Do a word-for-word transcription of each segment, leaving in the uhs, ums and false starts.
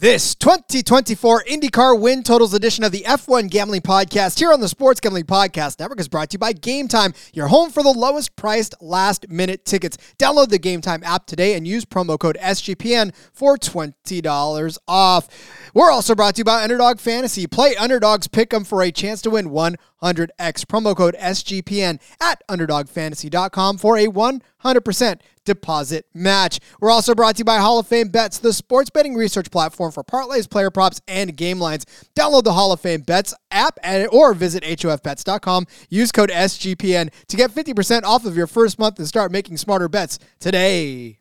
This twenty twenty-four IndyCar Win Totals edition of the F one Gambling Podcast here on the Sports Gambling Podcast Network is brought to you by GameTime, your home for the lowest priced last minute tickets. Download the GameTime app today and use promo code S G P N for twenty dollars off. We're also brought to you by Underdog Fantasy. Play Underdogs Pick'em for a chance to win one hundred X. Promo code S G P N at underdog fantasy dot com for a one hundred percent deposit match. We're also brought to you by Hall of Fame Bets, the sports betting research platform for parlays, player props, and game lines. Download the Hall of Fame Bets app and, or visit H O F bets dot com. Use code S G P N to get fifty percent off of your first month and start making smarter bets today.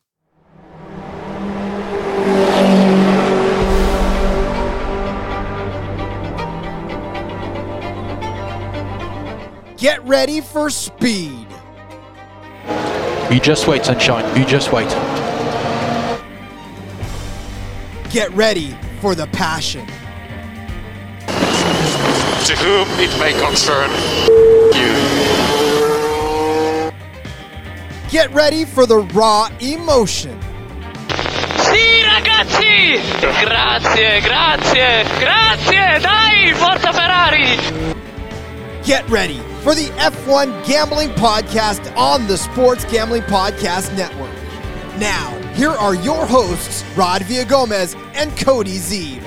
Get ready for speed. You just wait, sunshine. You just wait. Get ready for the passion. To whom it may concern, you. Get ready for the raw emotion. Sì, ragazzi! Grazie, grazie, grazie! Dai, Forza Ferrari! Get ready for the F one Gambling Podcast on the Sports Gambling Podcast Network. Now, here are your hosts, Rod Villagomez and Cody Zeeb.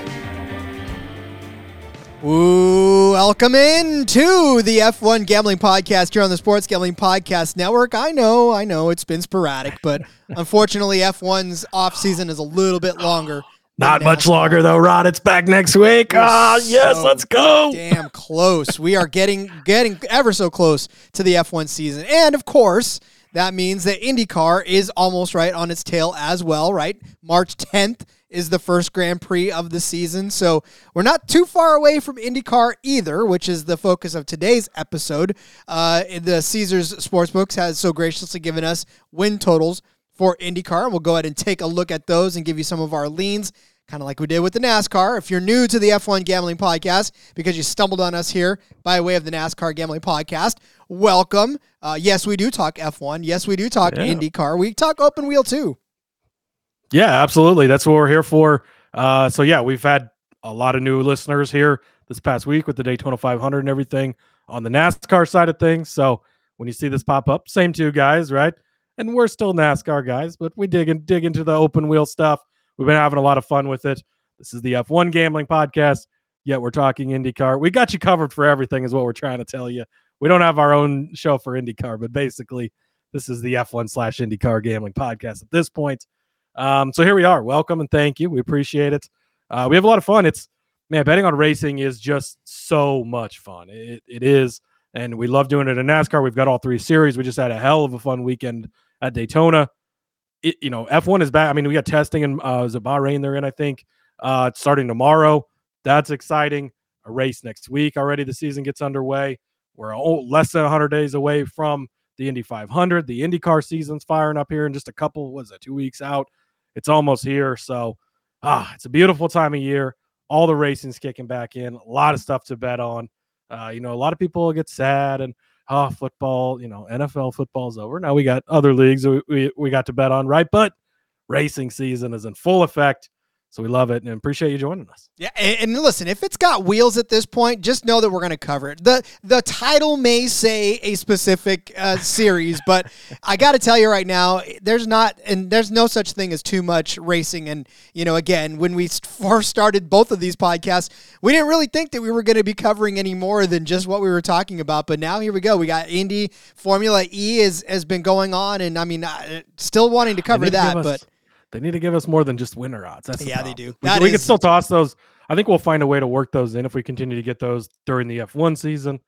Ooh, welcome in to the F one Gambling Podcast here on the Sports Gambling Podcast Network. I know, I know, it's been sporadic, but unfortunately F one's offseason is a little bit longer. Not much longer, though, Rod. It's back next week. Ah, oh, yes, so let's go. Damn close. We are getting getting ever so close to the F one season. And, of course, that means that IndyCar is almost right on its tail as well, right? March tenth is the first Grand Prix of the season. So we're not too far away from IndyCar either, which is the focus of today's episode. Uh, the Caesars Sportsbooks has so graciously given us win totals for IndyCar. And we'll go ahead and take a look at those and give you some of our leans, kind of like we did with the NASCAR. If you're new to the F one Gambling Podcast because you stumbled on us here by way of the NASCAR Gambling Podcast, welcome. Uh, yes, we do talk F one. Yes, we do talk yeah. IndyCar. We talk open wheel too. Yeah, absolutely. That's what we're here for. Uh, so yeah, we've had a lot of new listeners here this past week with the Daytona five hundred and everything on the NASCAR side of things. So when you see this pop up, same two guys, right? And we're still NASCAR guys, but we dig and dig into the open wheel stuff. We've been having a lot of fun with it. This is the F one Gambling Podcast, yet we're talking IndyCar. We got you covered for everything is what we're trying to tell you. We don't have our own show for IndyCar, but basically this is the F one slash IndyCar Gambling Podcast at this point. Um, so here we are. Welcome and thank you. We appreciate it. Uh, we have a lot of fun. It's, man, betting on racing is just so much fun. It, it is, and we love doing it in NASCAR. We've got all three series. We just had a hell of a fun weekend at Daytona. It, you know, F one is back. I mean, we got testing in uh, Bahrain they're in, I think, uh, starting tomorrow. That's exciting. A race next week already. The season gets underway. We're all, less than one hundred days away from the Indy five hundred. The IndyCar season's firing up here in just a couple, what is that, two weeks out? It's almost here. So, ah, it's a beautiful time of year. All the racing's kicking back in. A lot of stuff to bet on. Uh, you know, a lot of people get sad and, oh, football, you know, N F L football's over. Now we got other leagues we, we, we got to bet on, right? But racing season is in full effect, so we love it and appreciate you joining us. Yeah, and, and listen, if it's got wheels at this point, just know that we're going to cover it. The The title may say a specific uh, series, but I got to tell you right now, there's not, and there's no such thing as too much racing. And, you know, again, when we first started both of these podcasts, we didn't really think that we were going to be covering any more than just what we were talking about. But now here we go. We got Indy. Formula E is, has been going on. And I mean, uh, still wanting to cover that, to but us, they need to give us more than just winner odds. That's yeah, problem. They do. That we, we can still toss those. I think we'll find a way to work those in if we continue to get those during the F one season.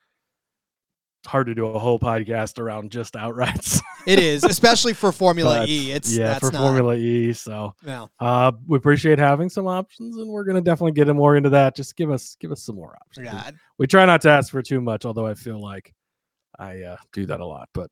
It's hard to do a whole podcast around just outrights. It is, especially for Formula but, E. It's yeah, that's for not, Formula E. So no. uh, we appreciate having some options, and we're going to definitely get more into that. Just give us give us some more options. Yeah. We, we try not to ask for too much, although I feel like I uh, do that a lot. But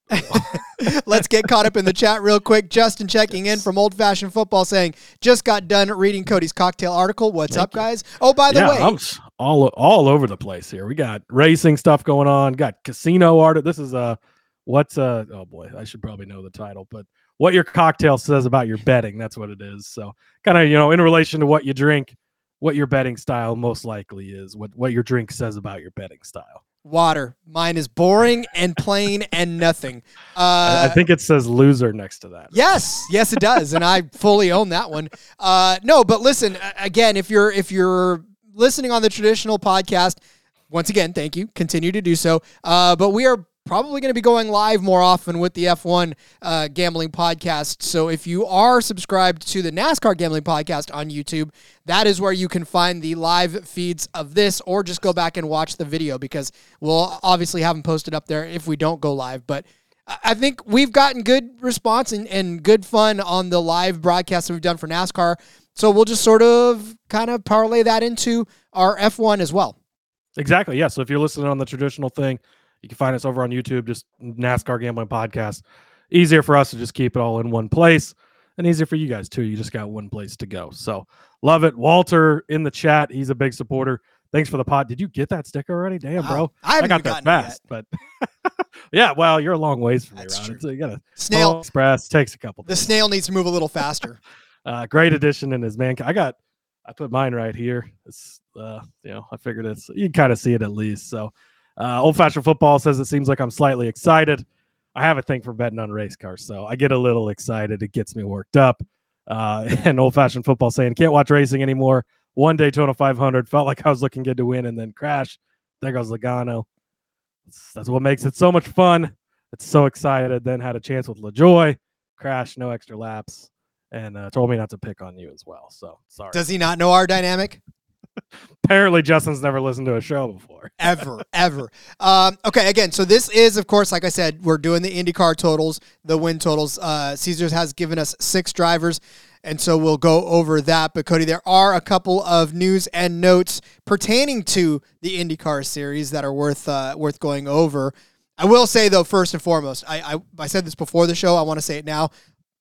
let's get caught up in the chat real quick. Justin checking yes. in from Old Fashioned Football saying, just got done reading Cody's cocktail article. What's Thank up, you. guys? Oh, by the yeah, way. I'm all all over the place here. We got racing stuff going on. Got casino art. This is a, what's a, oh boy, I should probably know the title, but What Your Cocktail Says About Your Betting. That's what it is. So kind of, you know, in relation to what you drink, what your betting style most likely is, what, what your drink says about your betting style. Water. Mine is boring and plain and nothing. Uh, I think it says loser next to that. Yes. Yes, it does. And I fully own that one. Uh, no, but listen, again, if you're, if you're listening on the traditional podcast, once again, thank you. Continue to do so. Uh, but we are probably going to be going live more often with the F one uh, Gambling Podcast. So if you are subscribed to the NASCAR Gambling Podcast on YouTube, that is where you can find the live feeds of this, or just go back and watch the video, because we'll obviously have them posted up there if we don't go live. But I think we've gotten good response and, and good fun on the live broadcasts that we've done for NASCAR. So we'll just sort of kind of parlay that into our F one as well. Exactly. Yeah. So if you're listening on the traditional thing, you can find us over on YouTube, just NASCAR Gambling Podcast. Easier for us to just keep it all in one place, and easier for you guys, too. You just got one place to go. So, love it. Walter in the chat. He's a big supporter. Thanks for the pod. Did you get that sticker already? Damn, wow. Bro. I, I got that fast. But yeah, well, you're a long ways from me, Ron. So you got a snail express. Takes a couple days. The snail needs to move a little faster. uh, great addition in his man. I got, I put mine right here. It's, uh, you know, I figured it's, you can kind of see it at least. So, Uh, Old Fashioned Football says, it seems like I'm slightly excited. I have a thing for betting on race cars, so I get a little excited. It gets me worked up. Uh, and Old Fashioned Football saying, can't watch racing anymore. One day, total five hundred. Felt like I was looking good to win and then crash. There goes Logano. That's what makes it so much fun. It's so excited. Then had a chance with LaJoy. Crash, no extra laps. And uh, told me not to pick on you as well. So sorry. Does he not know our dynamic? Apparently Justin's never listened to a show before. ever, ever. Um, okay, again, so this is, of course, like I said, we're doing the IndyCar totals, the win totals. Uh, Caesars has given us six drivers, and so we'll go over that. But, Cody, there are a couple of news and notes pertaining to the IndyCar series that are worth uh, worth going over. I will say, though, first and foremost, I, I, I said this before the show. I want to say it now.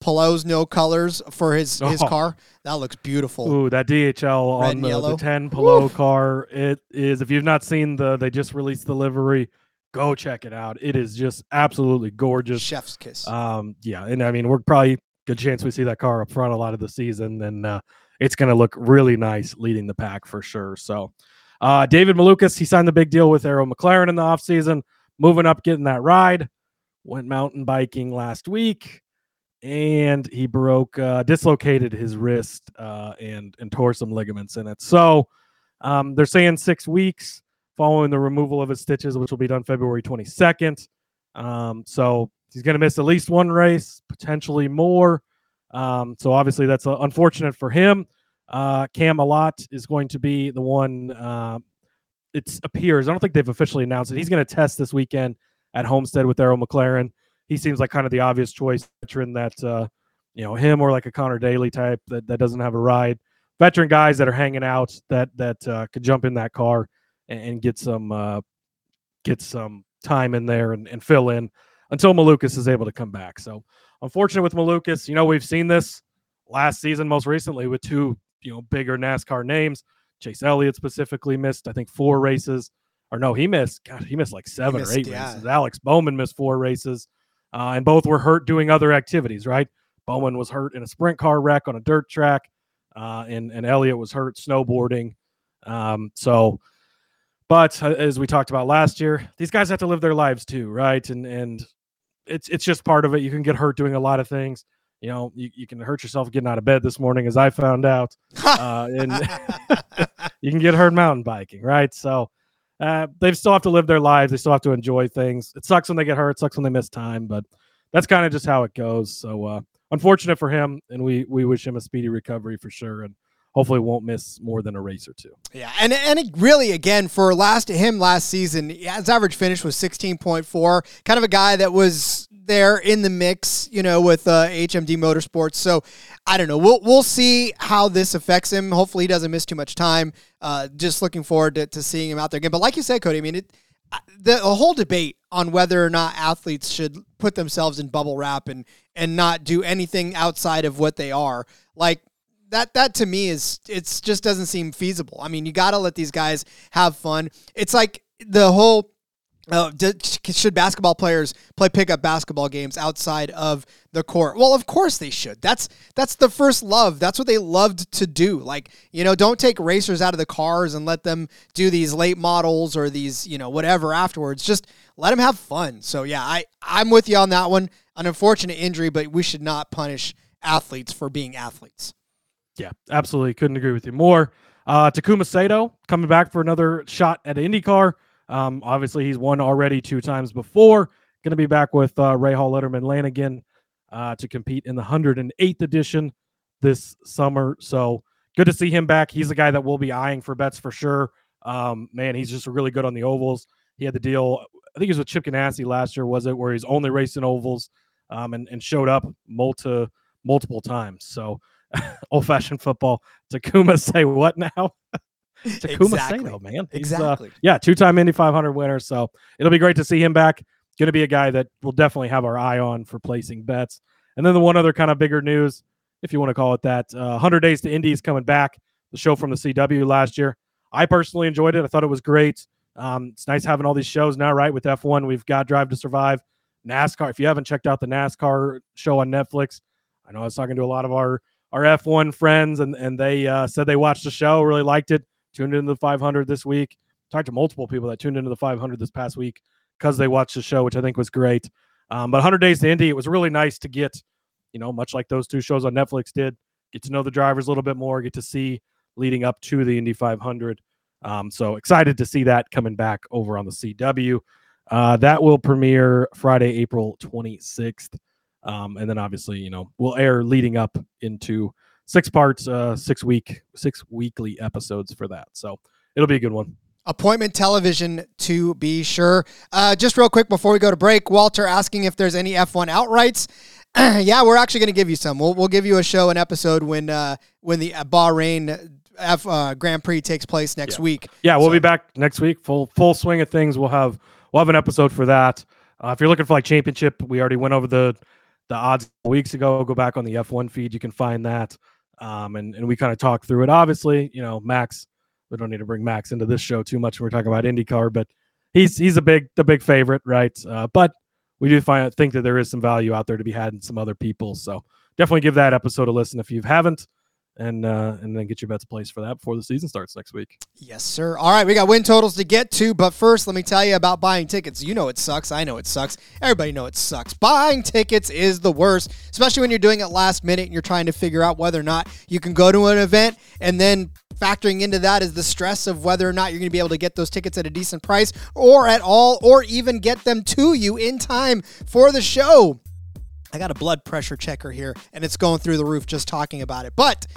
Palou's no colors for his, his oh. car. That looks beautiful. Ooh, that D H L red on the, the ten Palou Oof. car. It is, if you've not seen the, they just released the livery, go check it out. It is just absolutely gorgeous. Chef's kiss. Um, yeah, and I mean, we're probably good chance we see that car up front a lot of the season, and uh, it's going to look really nice leading the pack for sure. So uh, David Malukas, he signed the big deal with Arrow McLaren in the offseason, moving up, getting that ride. Went mountain biking last week. And he broke, uh, dislocated his wrist uh, and and tore some ligaments in it. So um, they're saying six weeks following the removal of his stitches, which will be done February twenty-second. Um, so he's going to miss at least one race, potentially more. Um, so obviously that's uh, unfortunate for him. Uh, Cam Allott is going to be the one, uh, it appears. I don't think they've officially announced it. He's going to test this weekend at Homestead with Arrow McLaren. He seems like kind of the obvious choice, veteran that, uh, you know, him or like a Connor Daly type that, that doesn't have a ride. Veteran guys that are hanging out that that uh, could jump in that car and, and get some uh, get some time in there and, and fill in until Malukas is able to come back. So unfortunate with Malukas. You know, we've seen this last season, most recently with two, you know, bigger NASCAR names. Chase Elliott specifically missed, I think, four races. Or no, he missed. God, he missed like seven missed, or eight yeah. races. Alex Bowman missed four races. Uh, and both were hurt doing other activities, right? Bowman was hurt in a sprint car wreck on a dirt track, uh, and, and Elliott was hurt snowboarding. Um, so, but as we talked about last year, these guys have to live their lives too, right? And and it's it's just part of it. You can get hurt doing a lot of things. You know, you, you can hurt yourself getting out of bed this morning, as I found out. Uh, and you can get hurt mountain biking, right? So, Uh, they still have to live their lives. They still have to enjoy things. It sucks when they get hurt. It sucks when they miss time, but that's kind of just how it goes. So uh, unfortunate for him, and we we wish him a speedy recovery for sure, and hopefully won't miss more than a race or two. Yeah, and and it really, again, for last him last season, his average finish was sixteen point four, kind of a guy that was there in the mix, you know, with uh, H M D Motorsports. So I don't know. We'll we'll see how this affects him. Hopefully he doesn't miss too much time. Uh, just looking forward to, to seeing him out there again. But like you said, Cody, I mean, it, the, the whole debate on whether or not athletes should put themselves in bubble wrap and, and not do anything outside of what they are, like that, that to me is, it's just doesn't seem feasible. I mean, you got to let these guys have fun. It's like the whole Uh, should basketball players play pickup basketball games outside of the court? Well, of course they should. That's that's the first love. That's what they loved to do. Like, you know, don't take racers out of the cars and let them do these late models or these, you know, whatever afterwards. Just let them have fun. So, yeah, I, I'm with you on that one. An unfortunate injury, but we should not punish athletes for being athletes. Yeah, absolutely. Couldn't agree with you more. Uh, Takuma Sato coming back for another shot at IndyCar. Um, obviously, he's won already two times before. Going to be back with uh, Ray Hall Letterman Lanigan uh, to compete in the one hundred eighth edition this summer. So good to see him back. He's the guy that we'll be eyeing for bets for sure. Um, man, he's just really good on the ovals. He had the deal, I think it was with Chip Ganassi last year, was it, where he's only racing ovals um, and, and showed up multi, multiple times. So old-fashioned football. Takuma, say what now? Takuma exactly. Sato, man. He's, exactly. Uh, yeah, two-time Indy five hundred winner, so it'll be great to see him back. Going to be a guy that we'll definitely have our eye on for placing bets. And then the one other kind of bigger news, if you want to call it that, uh, one hundred Days to Indy is coming back, the show from the C W last year. I personally enjoyed it. I thought it was great. Um, it's nice having all these shows now, right? With F one, we've got Drive to Survive, NASCAR. If you haven't checked out the NASCAR show on Netflix, I know I was talking to a lot of our, our F one friends, and, and they uh, said they watched the show, really liked it. Tuned into the five hundred this week. Talked to multiple people that tuned into the five hundred this past week because they watched the show, which I think was great. Um, but one hundred Days to Indy, it was really nice to get, you know, much like those two shows on Netflix did, get to know the drivers a little bit more, get to see leading up to the Indy five hundred. Um, so excited to see that coming back over on the C W. Uh, that will premiere Friday, April twenty-sixth. Um, and then obviously, you know, we'll air leading up into Six parts, uh, six week, six weekly episodes for that. So it'll be a good one. Appointment television, to be sure. Uh, just real quick before we go to break, Walter asking if there's any F one outrights. Yeah, we're actually going to give you some. We'll we'll give you a show, an episode when uh, when the Bahrain F, uh, Grand Prix takes place next yeah. week. Yeah, we'll so. be back next week. Full full swing of things. We'll have we'll have an episode for that. Uh, if you're looking for like championship, we already went over the the odds weeks ago. Go back on the F one feed. You can find that. Um, and, and we kind of talk through it. Obviously, you know, Max, we don't need to bring Max into this show too much when we're talking about IndyCar, but he's he's a big the big favorite, right? Uh, but we do find think that there is some value out there to be had in some other people. So definitely give that episode a listen if you haven't, and uh, and then get your bets placed for that before the season starts next week. Yes, sir. All right, we got win totals to get to, but first let me tell you about buying tickets. You know it sucks. I know it sucks. Everybody know it sucks. Buying tickets is the worst, especially when you're doing it last minute and you're trying to figure out whether or not you can go to an event, and then factoring into that is the stress of whether or not you're going to be able to get those tickets at a decent price or at all, or even get them to you in time for the show. I got a blood pressure checker here, and it's going through the roof just talking about it. But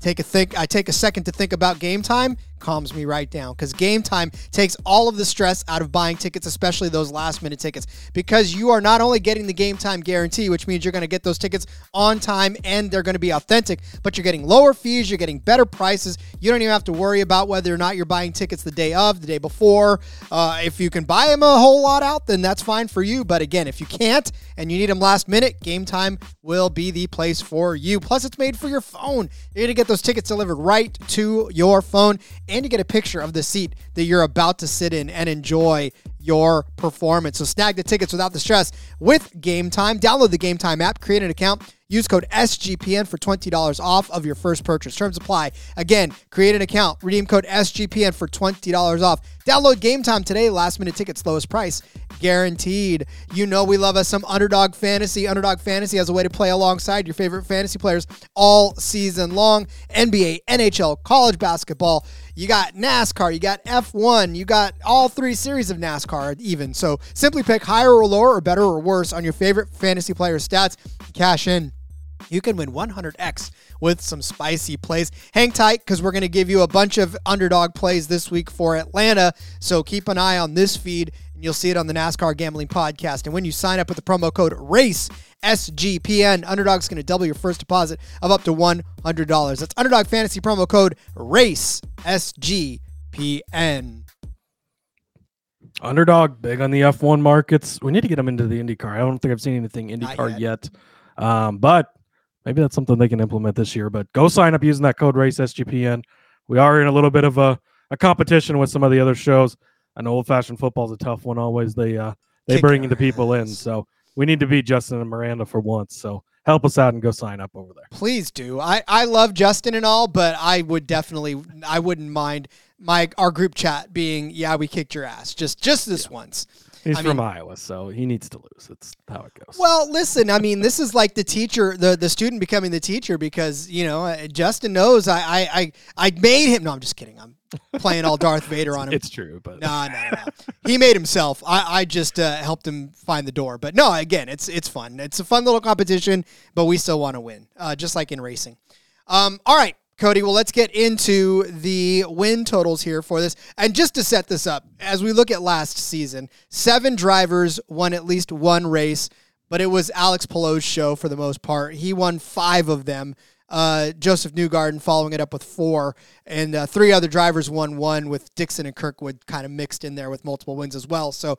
take a think. I take a second to think about Game Time. Calms me right down, because Game Time takes all of the stress out of buying tickets, especially those last-minute tickets, because you are not only getting the Game Time guarantee, which means you're going to get those tickets on time and they're going to be authentic, but you're getting lower fees, you're getting better prices. You don't even have to worry about whether or not you're buying tickets the day of, the day before. Uh, if you can buy them a whole lot out, then that's fine for you. But again, if you can't and you need them last minute, Game Time will be the place for you. Plus, it's made for your phone. You're going to get those tickets delivered right to your phone, and you get a picture of the seat that you're about to sit in and enjoy your performance. So snag the tickets without the stress with Game Time. Download the Game Time app, create an account, use code S G P N for twenty dollars off of your first purchase. Terms apply. Again, create an account, redeem code S G P N for twenty dollars off. Download Game Time today. Last minute tickets, lowest price guaranteed. You know we love us some Underdog Fantasy. Underdog Fantasy has a way to play alongside your favorite fantasy players all season long. N B A, N H L, college basketball. You got NASCAR, you got F one, you got all three series of NASCAR even. So simply pick higher or lower or better or worse on your favorite fantasy player stats. Cash in. You can win one hundred X with some spicy plays. Hang tight, because we're going to give you a bunch of underdog plays this week for Atlanta. So keep an eye on this feed, and you'll see it on the NASCAR Gambling Podcast. And when you sign up with the promo code RACE, S G P N, Underdog's going to double your first deposit of up to one hundred dollars. That's Underdog Fantasy promo code RACE, S G P N. Underdog, big on the F one markets. We need to get them into the IndyCar. I don't think I've seen anything IndyCar yet. yet. Um, but... Maybe that's something they can implement this year, but go sign up using that code RACE S G P N. We are in a little bit of a, a competition with some of the other shows. I know Old Fashioned Football is a tough one always. They uh, they Kick bring the people in. So we need to beat Justin and Miranda for once. So help us out and go sign up over there. Please do. I, I love Justin and all, but I would definitely, I wouldn't mind my our group chat being, yeah, we kicked your ass just just this yeah. once. He's I from mean, Iowa, so he needs to lose. That's how it goes. Well, listen, I mean, this is like the teacher, the, the student becoming the teacher because, you know, Justin knows I I, I, I made him. No, I'm just kidding. I'm playing all Darth Vader on him. It's true, but no, no, no. He made himself. I, I just uh, helped him find the door. But no, again, it's it's fun. It's a fun little competition, but we still want to win, uh, just like in racing. Um, all right, Cody. Well, let's get into the win totals here for this. And just to set this up, as we look at last season, seven drivers won at least one race, but it was Alex Palou's show for the most part. He won five of them. Uh, Josef Newgarden following it up with four, and uh, three other drivers won one, with Dixon and Kirkwood kind of mixed in there with multiple wins as well. So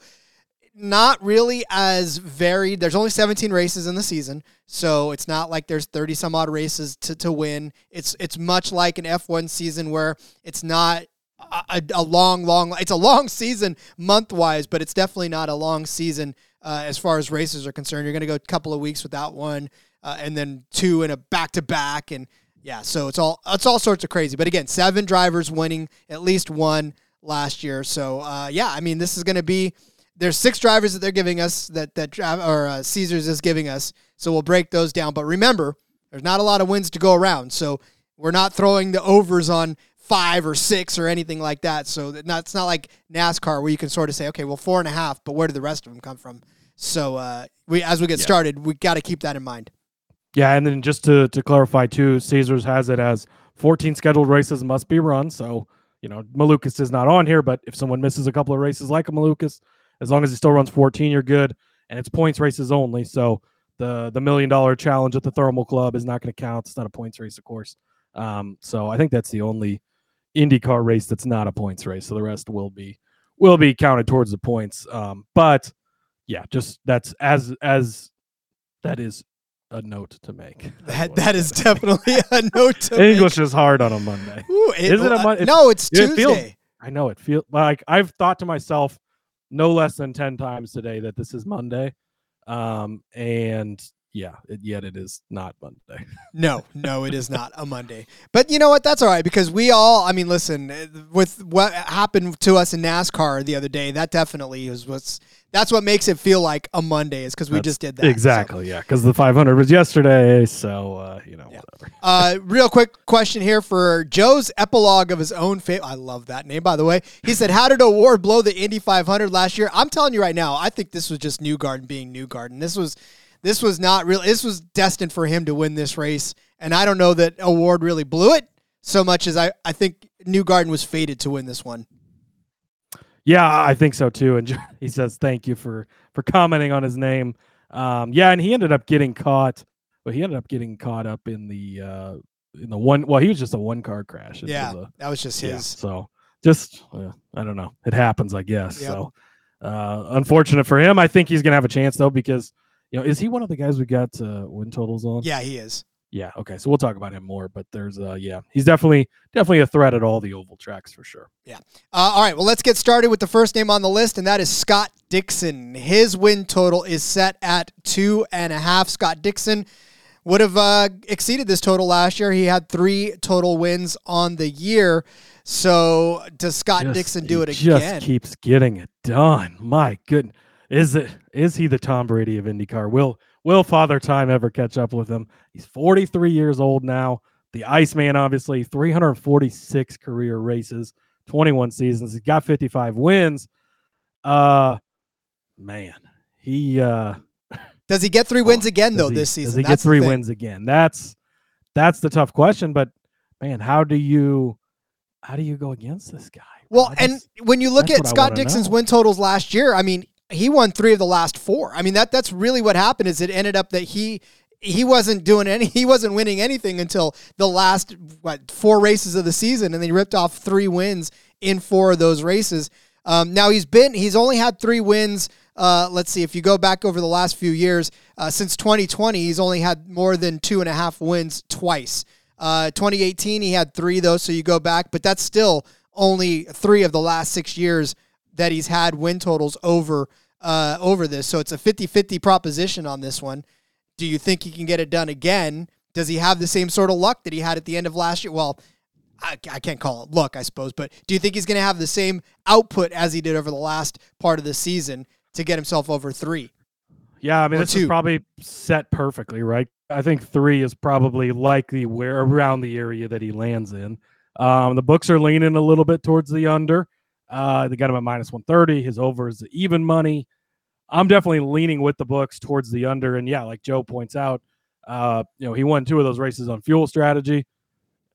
not really as varied. There's only seventeen races in the season, so it's not like there's thirty some odd races to, to win. It's it's much like an F one season where it's not a, a long, long, it's a long season month-wise, but it's definitely not a long season uh, as far as races are concerned. You're going to go a couple of weeks without one. Uh, and then two in a back-to-back, and yeah, so it's all it's all sorts of crazy. But again, seven drivers winning at least one last year. So uh, yeah, I mean, this is going to be there's six drivers that they're giving us that that or uh, Caesars is giving us. So we'll break those down. But remember, there's not a lot of wins to go around, so we're not throwing the overs on five or six or anything like that. So that not, it's not like NASCAR where you can sort of say, okay, well, four and a half, but where did the rest of them come from? So uh, we as we get yeah. started, we got to keep that in mind. Yeah, and then just to, to clarify, too, Caesars has it as fourteen scheduled races must be run. So, you know, Malukas is not on here, but if someone misses a couple of races like a Malukas, as long as he still runs fourteen, you're good. And it's points races only. So the, the million-dollar challenge at the Thermal Club is not going to count. It's not a points race, of course. Um, so I think that's the only IndyCar race that's not a points race. So the rest will be will be counted towards the points. Um, but, yeah, just that's as as that is a note to make. That that is definitely a note to make. English is hard on a Monday. Ooh, it, is it a Monday? No, it's Tuesday. It feels, I know it feels like I've thought to myself no less than ten times today that this is Monday. Um, and yeah, it, yet it is not Monday. No, no, it is not a Monday. But you know what? That's all right because we all, I mean, listen, with what happened to us in NASCAR the other day, that definitely is what's That's what makes it feel like a Monday is because we just did that. Exactly, so. Yeah, because the five hundred was yesterday, so, uh, you know, yeah. whatever. uh, real quick question here for Joe's epilogue of his own fame. I love that name, by the way. He said, how did O'Ward blow the Indy five hundred last year? I'm telling you right now, I think this was just Newgarden being Newgarden. This was this was not real. This was destined for him to win this race, and I don't know that O'Ward really blew it so much as I, I think Newgarden was fated to win this one. Yeah, I think so, too. And he says, thank you for, for commenting on his name. Um, yeah, and he ended up getting caught. Well, he ended up getting caught up in the uh, in the one. Well, he was just a one car crash. Yeah, the, that was just his. Yeah, so just, uh, I don't know. It happens, I guess. Yep. So uh, unfortunate for him. I think he's going to have a chance, though, because, you know, is he one of the guys we got uh, win totals on? Yeah, he is. Yeah. Okay. So we'll talk about him more, but there's uh yeah, he's definitely, definitely a threat at all the oval tracks for sure. Yeah. Uh, all right. Well, let's get started with the first name on the list, and that is Scott Dixon. His win total is set at two and a half. Scott Dixon would have uh, exceeded this total last year. He had three total wins on the year. So does Scott just, Dixon do it again? He just keeps getting it done. My goodness. Is it, is he the Tom Brady of IndyCar? Will, Will Father Time ever catch up with him? He's forty-three years old now. The Iceman, obviously, three hundred forty-six career races, twenty-one seasons. He's got fifty-five wins. Uh, man, he uh, does he get three wins again though he, this season? Does he that's get three wins again? That's that's the tough question. But man, how do you how do you go against this guy? Well, that's, and when you look at Scott Dixon's know. win totals last year, I mean. He won three of the last four. I mean, that that's really what happened is it ended up that he he wasn't doing any, he wasn't winning anything until the last, what, four races of the season, and then he ripped off three wins in four of those races. Um, now, he's been, he's only had three wins. Uh, let's see, if you go back over the last few years, uh, since twenty twenty, he's only had more than two and a half wins twice. Uh, twenty eighteen, he had three, though, so you go back, but that's still only three of the last six years that he's had win totals over uh, over this. So it's a fifty-fifty proposition on this one. Do you think he can get it done again? Does he have the same sort of luck that he had at the end of last year? Well, I, I can't call it luck, I suppose, but do you think he's going to have the same output as he did over the last part of the season to get himself over three? Yeah, I mean, this two. is probably set perfectly, right? I think three is probably likely where around the area that he lands in. Um, the books are leaning a little bit towards the under. Uh, they got him at minus one thirty. His over is even money. I'm definitely leaning with the books towards the under. And yeah, like Joe points out, uh, you know, he won two of those races on fuel strategy,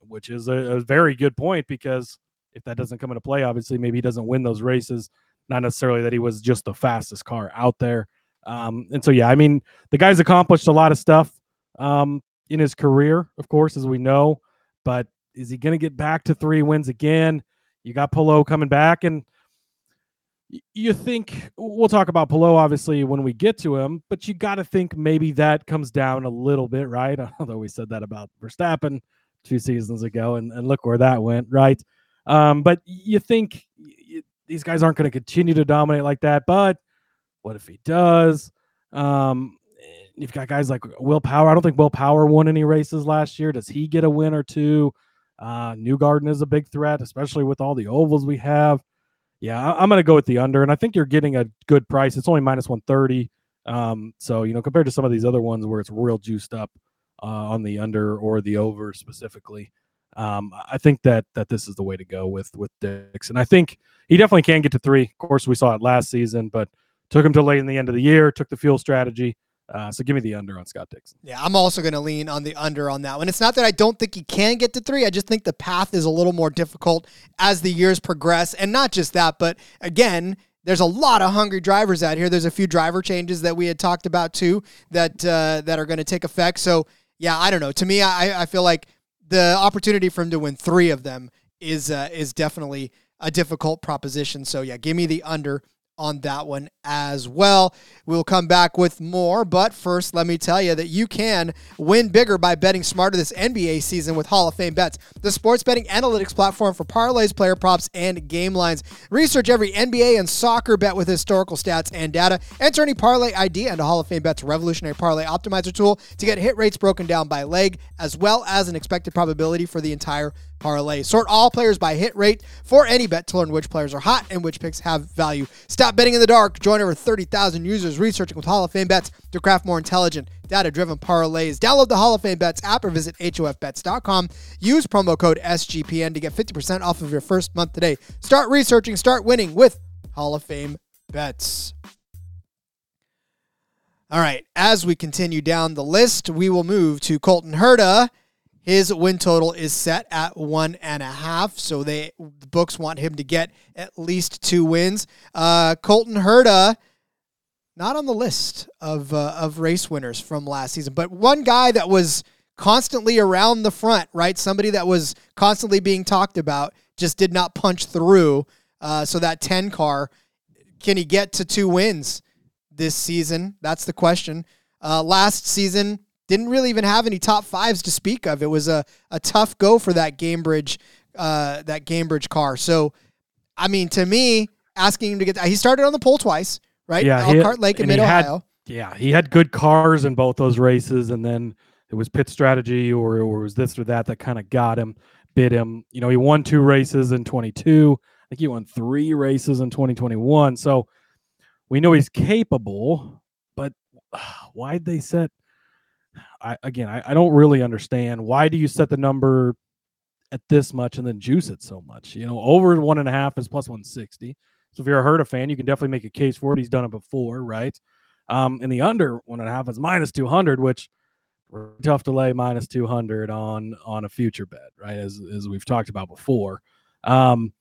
which is a, a very good point, because if that doesn't come into play, obviously maybe he doesn't win those races. Not necessarily that he was just the fastest car out there. Um, and so, yeah, I mean, the guy's accomplished a lot of stuff um, in his career, of course, as we know, but is he going to get back to three wins again? You got Palou coming back, and you think we'll talk about Palou obviously when we get to him, but you got to think maybe that comes down a little bit, right? Although we said that about Verstappen two seasons ago, and, and look where that went, right? Um, but you think you, these guys aren't going to continue to dominate like that, but what if he does? Um, you've got guys like Will Power. I don't think Will Power won any races last year. Does he get a win or two? Uh, Newgarden is a big threat, especially with all the ovals we have. Yeah, I'm going to go with the under, and I think you're getting a good price. It's only minus one thirty. Um, so, you know, compared to some of these other ones where it's real juiced up uh, on the under or the over specifically, um, I think that that this is the way to go with, with Dix. And I think he definitely can get to three. Of course, we saw it last season, but took him to late in the end of the year, took the fuel strategy. Uh, so give me the under on Scott Dixon. Yeah, I'm also going to lean on the under on that one. It's not that I don't think he can get to three. I just think the path is a little more difficult as the years progress. And not just that, but again, there's a lot of hungry drivers out here. There's a few driver changes that we had talked about too that uh, that are going to take effect. So yeah, I don't know. To me, I, I feel like the opportunity for him to win three of them is uh, is definitely a difficult proposition. So yeah, give me the under on that one as well. We'll come back with more, but first let me tell you that you can win bigger by betting smarter this N B A season with Hall of Fame Bets, the sports betting analytics platform for parlays, player props, and game lines. Research every N B A and soccer bet with historical stats and data. Enter any parlay idea into Hall of Fame Bets' revolutionary parlay optimizer tool to get hit rates broken down by leg, as well as an expected probability for the entire parlay. Sort all players by hit rate for any bet to learn which players are hot and which picks have value. Stop betting in the dark. Join over thirty thousand users researching with Hall of Fame Bets to craft more intelligent, data-driven parlays. Download the Hall of Fame Bets app or visit H O F bets dot com. Use promo code S G P N to get fifty percent off of your first month today. Start researching, start winning with Hall of Fame Bets. All right, as we continue down the list, we will move to Colton Herta. His win total is set at one and a half, so they the books want him to get at least two wins. Uh, Colton Herta, not on the list of uh, of race winners from last season, but one guy that was constantly around the front, right? Somebody that was constantly being talked about, just did not punch through. Uh, so that ten car, can he get to two wins this season? That's the question. Uh, last season, didn't really even have any top fives to speak of. It was a, a tough go for that Gainbridge, uh, that Gainbridge car. So, I mean, to me, asking him to get that, he started on the pole twice, right? Yeah, Elkhart had, Lake in Mid-Ohio. Yeah, he had good cars in both those races, and then it was pit strategy or, or it was this or that that kind of got him, bit him. You know, he won two races in twenty-two. I think he won three races in twenty twenty-one. So we know he's capable, but why'd they set... I, again, I, I don't really understand. Why do you set the number at this much and then juice it so much? You know, over one and a half is plus one sixty. So if you're a Herta fan, you can definitely make a case for it. He's done it before, right? Um, and the under one and a half is minus two hundred, which tough to lay minus two hundred on on a future bet, right? As as we've talked about before. Um,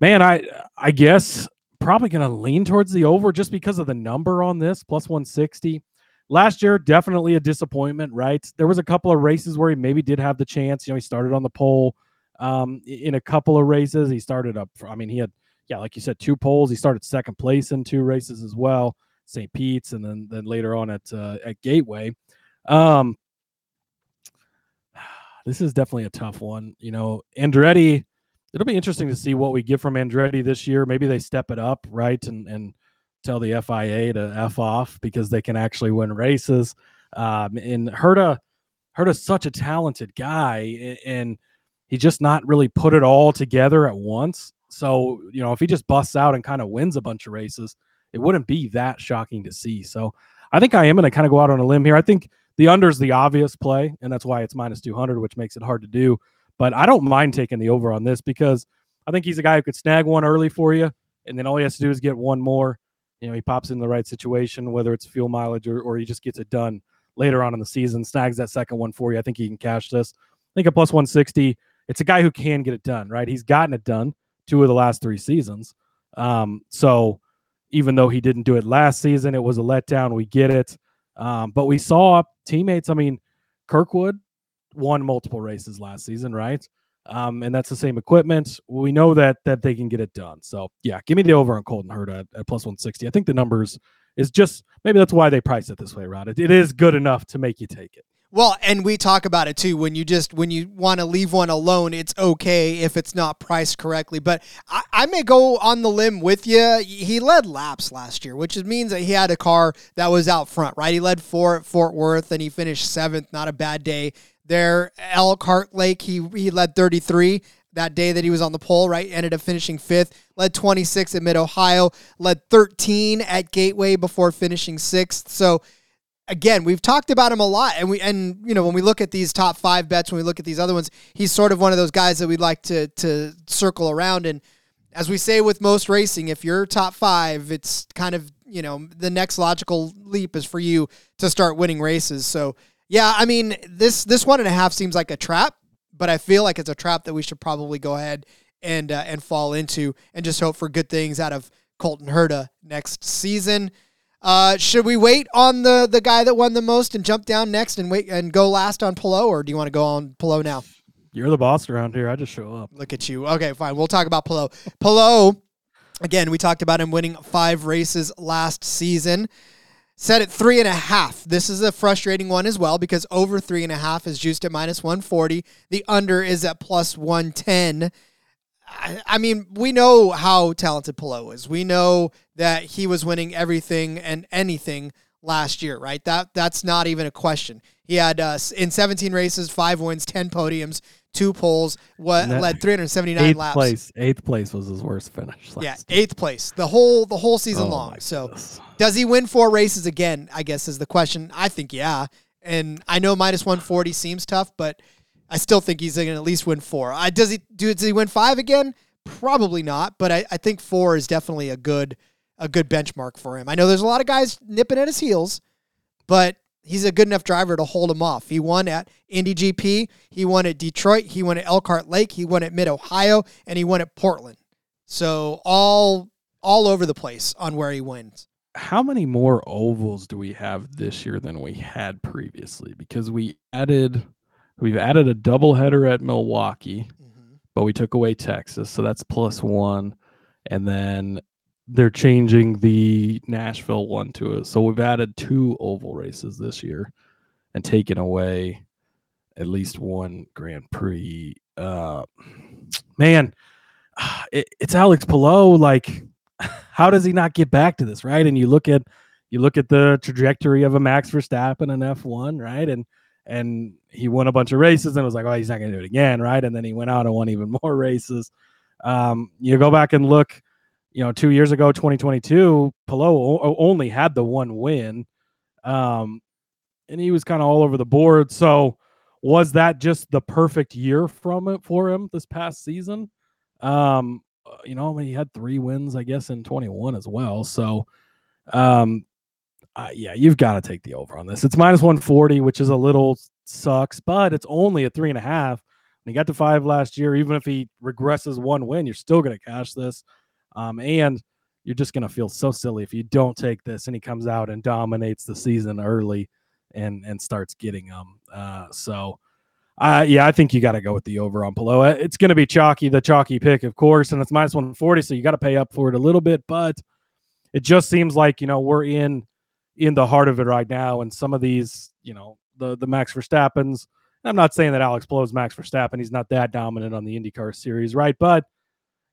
man, I I guess probably going to lean towards the over just because of the number on this plus one sixty. Last year, definitely a disappointment, right? There was a couple of races where he maybe did have the chance. You know, he started on the pole um, in a couple of races. He started up, for, I mean, he had, yeah, like you said, two poles. He started second place in two races as well, Saint Pete's, and then then later on at uh, at Gateway. Um, this is definitely a tough one. You know, Andretti it'll be interesting to see what we get from Andretti this year. Maybe they step it up, right, and and tell the F I A to F off because they can actually win races. Um, and Herta, Herta's such a talented guy, and he just not really put it all together at once. So, you know, if he just busts out and kind of wins a bunch of races, it wouldn't be that shocking to see. So I think I am going to kind of go out on a limb here. I think the under is the obvious play, and that's why it's minus two hundred, which makes it hard to do. But I don't mind taking the over on this because I think he's a guy who could snag one early for you, and then all he has to do is get one more. You know, he pops in the right situation, whether it's fuel mileage or, or he just gets it done later on in the season, snags that second one for you. I think he can cash this. I think a plus one sixty, it's a guy who can get it done, right? He's gotten it done two of the last three seasons. Um, so even though he didn't do it last season, it was a letdown. We get it. Um, but we saw teammates. I mean, Kirkwood won multiple races last season, right? Um, and that's the same equipment. We know that that they can get it done. So, yeah, give me the over on Colton Herta at, at plus one sixty. I think the numbers is just – maybe that's why they price it this way, Rod. It, it is good enough to make you take it. Well, and we talk about it too. When you just when you want to leave one alone, it's okay if it's not priced correctly. But I, I may go on the limb with you. He led laps last year, which means that he had a car that was out front, right? He led four at Fort Worth, and he finished seventh. Not a bad day there. Elkhart Lake, he he led thirty-three that day that he was on the pole, right? Ended up finishing fifth. Led twenty-six at Mid-Ohio. Led thirteen at Gateway before finishing sixth. So. Again, we've talked about him a lot, and we and you know when we look at these top five bets, when we look at these other ones, he's sort of one of those guys that we'd like to to circle around. And as we say with most racing, if you're top five, it's kind of you know the next logical leap is for you to start winning races. So yeah, I mean this this one and a half seems like a trap, but I feel like it's a trap that we should probably go ahead and uh, and fall into, and just hope for good things out of Colton Herta next season. Uh, should we wait on the, the guy that won the most and jump down next and wait and go last on Palou, or do you want to go on Palou now? You're the boss around here. I just show up. Look at you. Okay, fine. We'll talk about Palou. Palou, again, we talked about him winning five races last season. Set at three and a half. This is a frustrating one as well because over three and a half is juiced at minus one forty. The under is at plus one ten. I mean, we know how talented Palou is. We know that he was winning everything and anything last year, right? That That's not even a question. He had, uh, in seventeen races, five wins, ten podiums, two poles, what led three hundred seventy-nine eighth laps. Place, eighth place was his worst finish last yeah, year. eighth place, the whole the whole season oh long. So goodness. Does he win four races again, I guess, is the question. I think, yeah. And I know minus one forty seems tough, but... I still think he's going to at least win four. Uh, does he do? Does he win five again? Probably not. But I, I think four is definitely a good a good benchmark for him. I know there's a lot of guys nipping at his heels, but he's a good enough driver to hold him off. He won at Indy G P. He won at Detroit. He won at Elkhart Lake. He won at Mid Ohio, and he won at Portland. So all all over the place on where he wins. How many more ovals do we have this year than we had previously? Because we added. We've added a doubleheader at Milwaukee, mm-hmm. but we took away Texas, so that's plus one. And then they're changing the Nashville one to it. So we've added two oval races this year and taken away at least one Grand Prix. Uh, man, it, it's Alex Palou. Like, how does he not get back to this, right? And you look at you look at the trajectory of a Max Verstappen in F one, right? And And he won a bunch of races and was like, oh, he's not going to do it again, right? And then he went out and won even more races. Um, you go back and look, you know, two years ago, twenty twenty-two, Palou o- only had the one win. Um, and he was kind of all over the board. So was that just the perfect year from it for him this past season? Um, you know, I mean, he had three wins, I guess, in twenty-one as well. So, um Uh, yeah, you've got to take the over on this. It's minus one forty, which is a little sucks, but it's only a three and a half. And he got to five last year. Even if he regresses one win, you're still going to cash this. Um, and you're just going to feel so silly if you don't take this and he comes out and dominates the season early and, and starts getting them. Uh, so, uh, yeah, I think you got to go with the over on Palou. It's going to be chalky, the chalky pick, of course, and it's minus one forty, so you got to pay up for it a little bit, but it just seems like, you know, we're in in the heart of it right now. And some of these, you know, the, the Max Verstappens I'm not saying that Alex Palou is Max Verstappen. He's not that dominant on the IndyCar series, right? But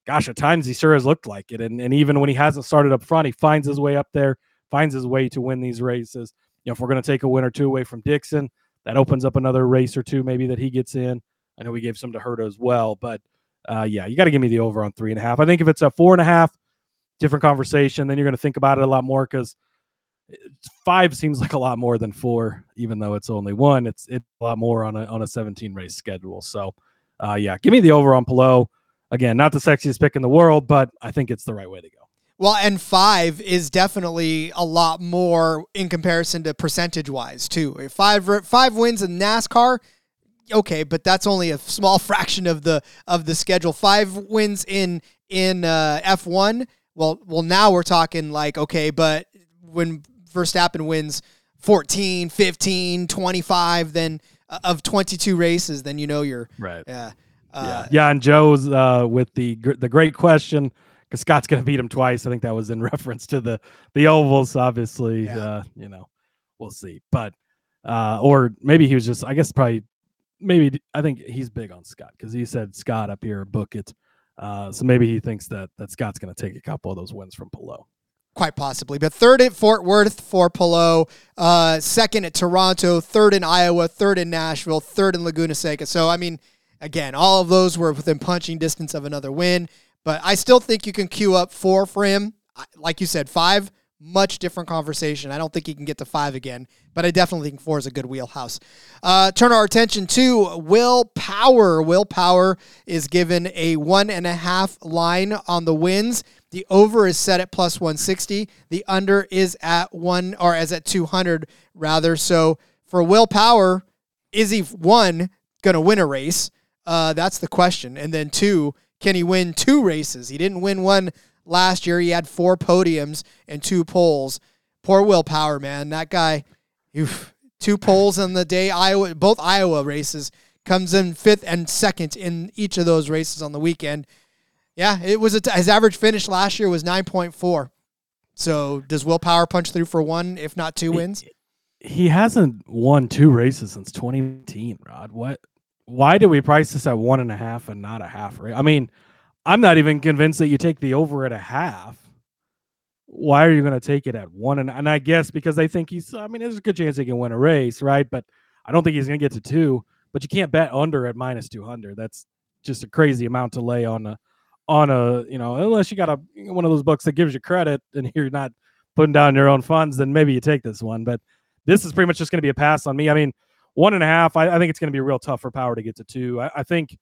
gosh, at times he sure has looked like it. And, and even when he hasn't started up front, he finds his way up there, finds his way to win these races. You know, if we're going to take a win or two away from Dixon, that opens up another race or two maybe that he gets in. I know we gave some to Herta as well, but uh, yeah, you got to give me the over on three and a half. I think if it's a four and a half, different conversation, then you're going to think about it a lot more because five seems like a lot more than four, even though it's only one. It's it's a lot more on a on a seventeen race schedule. So, uh, yeah, give me the over on Palou. Again, not the sexiest pick in the world, but I think it's the right way to go. Well, and five is definitely a lot more in comparison to percentage-wise, too. Five five wins in NASCAR, okay, but that's only a small fraction of the of the schedule. Five wins in in uh, F one. Well, well, now we're talking like, okay, but when Verstappen wins fourteen, fifteen, twenty-five, then uh, of twenty-two races, then you know you're right. Yeah, uh, yeah. yeah. And Joe's uh, with the the great question because Scott's going to beat him twice. I think that was in reference to the the ovals, obviously. Yeah. Uh, you know, we'll see. But uh, or maybe he was just, I guess, probably maybe I think he's big on Scott because he said Scott up here book it. Uh, so maybe he thinks that, that Scott's going to take a couple of those wins from Palou. Quite possibly. But third at Fort Worth for Palou, uh, second at Toronto, third in Iowa, third in Nashville, third in Laguna Seca. So, I mean, again, all of those were within punching distance of another win. But I still think you can queue up four for him. Like you said, five, much different conversation. I don't think he can get to five again, but I definitely think four is a good wheelhouse. Uh, turn our attention to Will Power. Will Power is given a one and a half line on the wins. The over is set at plus one sixty. The under is at one or as at two hundred rather. So for Will Power, is he one going to win a race? Uh, that's the question. And then two, can he win two races? He didn't win one last year. He had four podiums and two poles. Poor Will Power, man. That guy, oof, two poles on the day, Iowa, both Iowa races, comes in fifth and second in each of those races on the weekend. Yeah, it was a t- his average finish last year was nine point four. So does Will Power punch through for one, if not two wins? He, he hasn't won two races since twenty eighteen, Rod. What? Why did we price this at one and a half and not a half race? I mean, I'm not even convinced that you take the over at a half. Why are you going to take it at one? And, and I guess because they think he's, I mean, there's a good chance he can win a race, right? But I don't think he's going to get to two, but you can't bet under at minus two hundred. That's just a crazy amount to lay on a, on a, you know, unless you got a, one of those books that gives you credit and you're not putting down your own funds, then maybe you take this one. But this is pretty much just going to be a pass on me. I mean, one and a half, I, I think it's going to be real tough for Power to get to two. I, I think,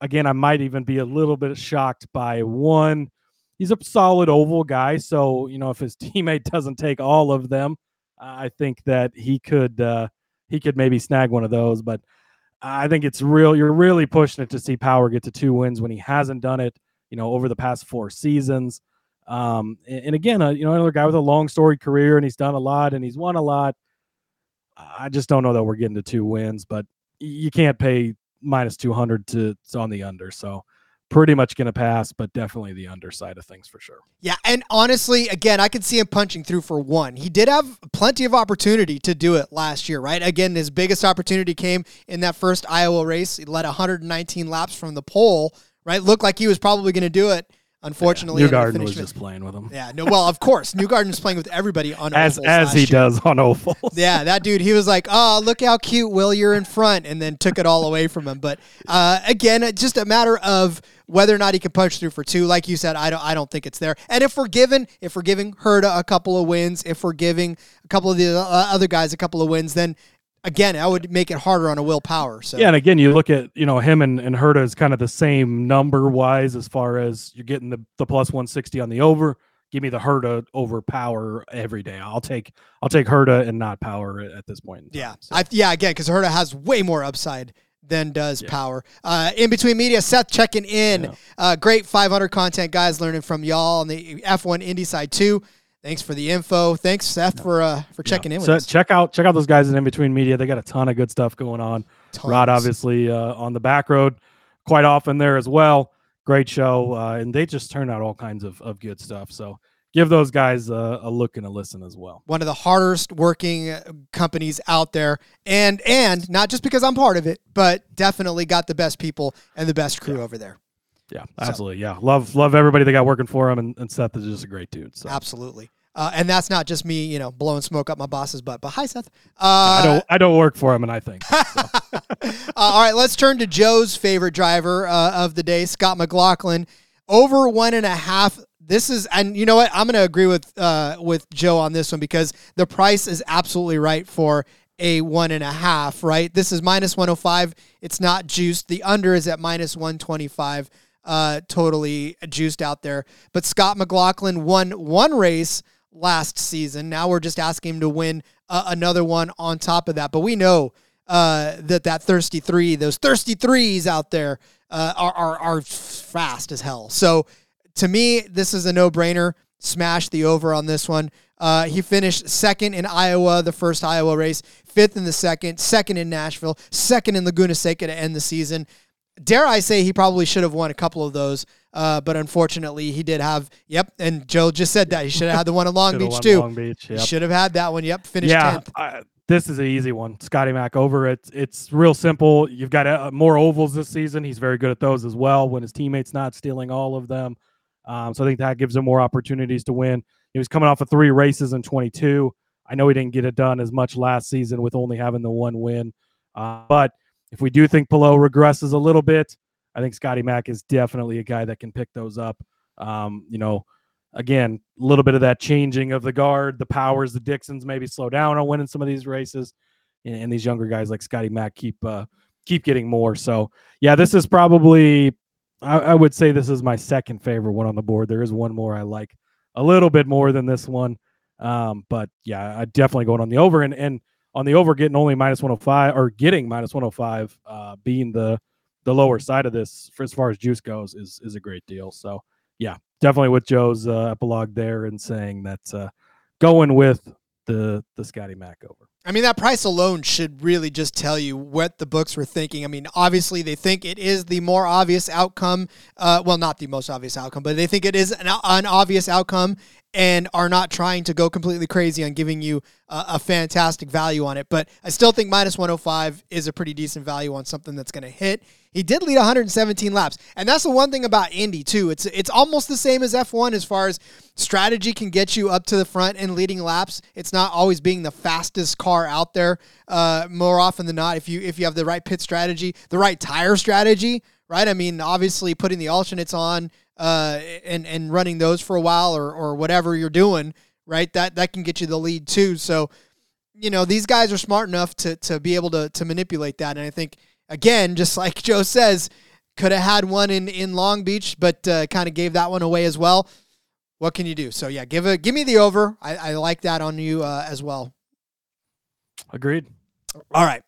again, I might even be a little bit shocked by one. He's a solid oval guy, so, you know, if his teammate doesn't take all of them, uh, I think that he could uh, he could maybe snag one of those. But I think it's real. You're really pushing it to see Power get to two wins when he hasn't done it, you know, over the past four seasons. Um, and, and again, uh, you know, another guy with a long storied career, and he's done a lot and he's won a lot. I just don't know that we're getting to two wins, but you can't pay minus two hundred to it's on the under. So pretty much going to pass, but definitely the underside of things for sure. Yeah. And honestly, again, I could see him punching through for one. He did have plenty of opportunity to do it last year, right? Again, his biggest opportunity came in that first Iowa race. He led one hundred nineteen laps from the pole, right? Looked like he was probably going to do it. Unfortunately, yeah, Newgarden was just playing with him. Yeah, no, well, of course, Newgarden is playing with everybody on as ovals as he year. does on ovals. Yeah, that dude, he was like, "Oh, look how cute, Will, you're in front," and then took it all away from him. But uh, again, it's just a matter of whether or not he can punch through for two. Like you said, I don't, I don't think it's there. And if we're giving, if we're giving Herta a couple of wins, if we're giving a couple of the other guys a couple of wins, then again, I would make it harder on a Will Power. So. Yeah, and again, you look at, you know, him and, and Herta is kind of the same number-wise as far as you're getting the, the plus one sixty on the over. Give me the Herta over Power every day. I'll take I'll take Herta and not Power at this point. Yeah, so. I, yeah, again, because Herta has way more upside than does yeah. Power. Uh, in Between Media, Seth checking in. Yeah. Uh, great five hundred content, guys, learning from y'all on the F one Indy side, too. Thanks for the info. Thanks, Seth, for uh, for checking yeah. in with so us. Check out check out those guys at In Between Media. They got a ton of good stuff going on. Tons. Rod, obviously, uh, on the back road quite often there as well. Great show. Uh, and they just turn out all kinds of, of good stuff. So give those guys a, a look and a listen as well. One of the hardest working companies out there. And, and not just because I'm part of it, but definitely got the best people and the best crew yeah. over there. Yeah, absolutely. So. Yeah. Love, love everybody they got working for them. And, and Seth is just a great dude. So. Absolutely. Uh, and that's not just me, you know, blowing smoke up my boss's butt. But hi, Seth. Uh, I don't I don't work for him, and I think. So. uh, all right, let's turn to Joe's favorite driver uh, of the day, Scott McLaughlin. Over one and a half. This is, and you know what? I'm going to agree with uh, with Joe on this one because the price is absolutely right for a one and a half, right? This is minus one oh five. It's not juiced. The under is at minus one twenty-five, uh, totally juiced out there. But Scott McLaughlin won one race last season. Now we're just asking him to win uh, another one on top of that. But we know uh, that that thirsty three, those thirsty threes out there uh, are, are, are fast as hell. So to me, this is a no-brainer. Smash the over on this one. Uh, he finished second in Iowa, the first Iowa race, fifth in the second, second in Nashville, second in Laguna Seca to end the season. Dare I say he probably should have won a couple of those, uh, but unfortunately he did have, yep, and Joe just said that. He should have had the one in Long Beach, too. Long Beach, yep. He should have had that one, yep, finished yeah, tenth. I, this is an easy one. Scotty Mac over. It's, it's real simple. You've got uh, more ovals this season. He's very good at those as well when his teammates not stealing all of them. Um, so I think that gives him more opportunities to win. He was coming off of three races in twenty-two. I know he didn't get it done as much last season with only having the one win, uh, but if we do think Palou regresses a little bit, I think Scotty Mac is definitely a guy that can pick those up. Um, you know, again, a little bit of that changing of the guard, the Powers, the Dixons maybe slow down on winning some of these races, and, and these younger guys like Scotty Mac keep uh, keep getting more. So, yeah, this is probably, I, I would say this is my second favorite one on the board. There is one more I like a little bit more than this one. Um, but, yeah, I definitely going on the over, and and on the over getting only minus one oh five or getting minus one oh five, uh, being the, the lower side of this for as far as juice goes is, is a great deal. So yeah, definitely with Joe's uh, epilogue there and saying that uh, going with the, the Scotty Mac over. I mean, that price alone should really just tell you what the books were thinking. I mean, obviously they think it is the more obvious outcome. Uh, well, not the most obvious outcome, but they think it is an, an obvious outcome, and are not trying to go completely crazy on giving you uh, a fantastic value on it. But I still think minus one oh five is a pretty decent value on something that's going to hit. He did lead one hundred seventeen laps. And that's the one thing about Indy, too. It's it's almost the same as F one as far as strategy can get you up to the front and leading laps. It's not always being the fastest car out there. Uh, more often than not, if you if you have the right pit strategy, the right tire strategy, right? I mean, obviously putting the alternates on, Uh, and, and running those for a while or, or whatever you're doing, right? That that can get you the lead too. So, you know, these guys are smart enough to to be able to to manipulate that. And I think, again, just like Joe says, could have had one in, in Long Beach, but uh, kind of gave that one away as well. What can you do? So, yeah, give a, give me the over. I, I like that on you uh, as well. Agreed. All right.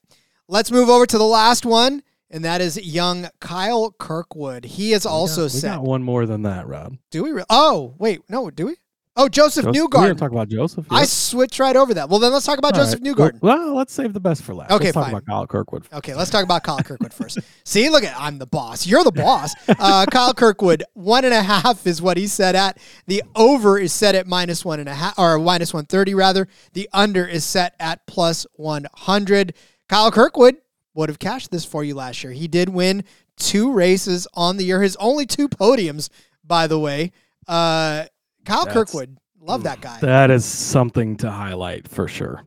Let's move over to the last one. And that is young Kyle Kirkwood. He is also set. We got one more than that, Rob. Do we? Re- oh, wait. No, do we? Oh, Josef Newgarden. We're going to talk about Josef. Yep. I switched right over that. Well, then let's talk about All Josef right. Newgarden. Well, let's save the best for last. Okay, let's fine. Talk about Kyle Kirkwood. Okay, let's talk about Kyle Kirkwood first. See, look at I'm the boss. You're the boss. Uh, Kyle Kirkwood, one and a half is what he's set at. The over is set at minus one and a half, or minus one thirty, rather. The under is set at plus one hundred. Kyle Kirkwood would have cashed this for you last year. He did win two races on the year. His only two podiums, by the way. Uh, Kyle That's, Kirkwood, love that guy. That is something to highlight for sure.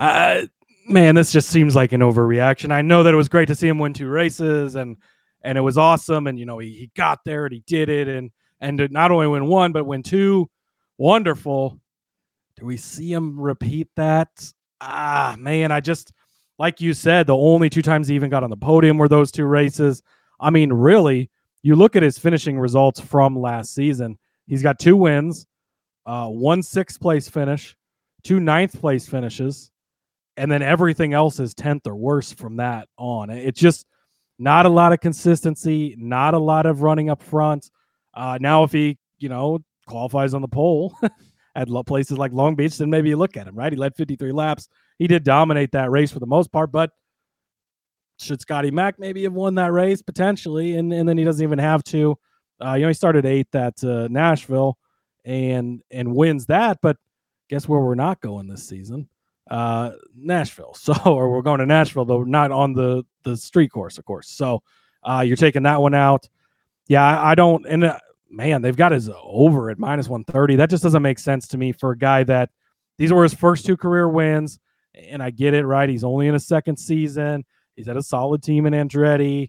Uh, man, this just seems like an overreaction. I know that it was great to see him win two races, and and it was awesome. And, you know, he, he got there and he did it, and, and did not only win one, but win two. Wonderful. Do we see him repeat that? Ah, man, I just... Like you said, the only two times he even got on the podium were those two races. I mean, really, you look at his finishing results from last season. He's got two wins, uh, one sixth-place finish, two ninth-place finishes, and then everything else is tenth or worse from that on. It's just not a lot of consistency, not a lot of running up front. Uh, now, if he, you know, qualifies on the pole at places like Long Beach, then maybe you look at him, right? He led fifty-three laps. He did dominate that race for the most part, but should Scotty Mac maybe have won that race potentially? And and then he doesn't even have to. Uh, you know, he started eighth at uh, Nashville and and wins that. But guess where we're not going this season? Uh, Nashville. So, or we're going to Nashville, though not on the the street course, of course. So uh, you're taking that one out. Yeah, I, I don't. And uh, man, they've got his over at minus one thirty. That just doesn't make sense to me for a guy that these were his first two career wins. And I get it, right? He's only in his second season. He's at a solid team in Andretti.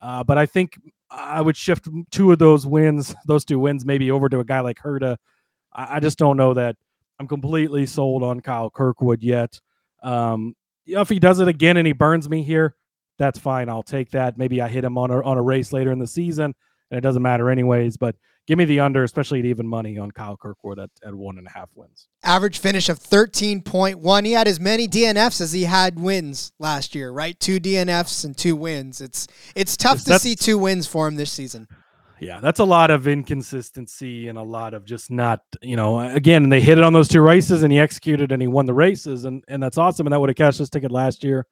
Uh, but I think I would shift two of those wins, those two wins, maybe over to a guy like Herta. I, I just don't know that I'm completely sold on Kyle Kirkwood yet. Um, you know, if he does it again and he burns me here, that's fine. I'll take that. Maybe I hit him on a, on a race later in the season, and it doesn't matter anyways. But give me the under, especially at even money on Kyle Kirkwood at, at one and a half wins. Average finish of thirteen point one. He had as many D N Fs as he had wins last year, right? Two D N Fs and two wins. It's it's tough yes, to see two wins for him this season. Yeah, that's a lot of inconsistency and a lot of just not, you know, again, they hit it on those two races and he executed and he won the races, and, and that's awesome. And that would have cashed his ticket last year.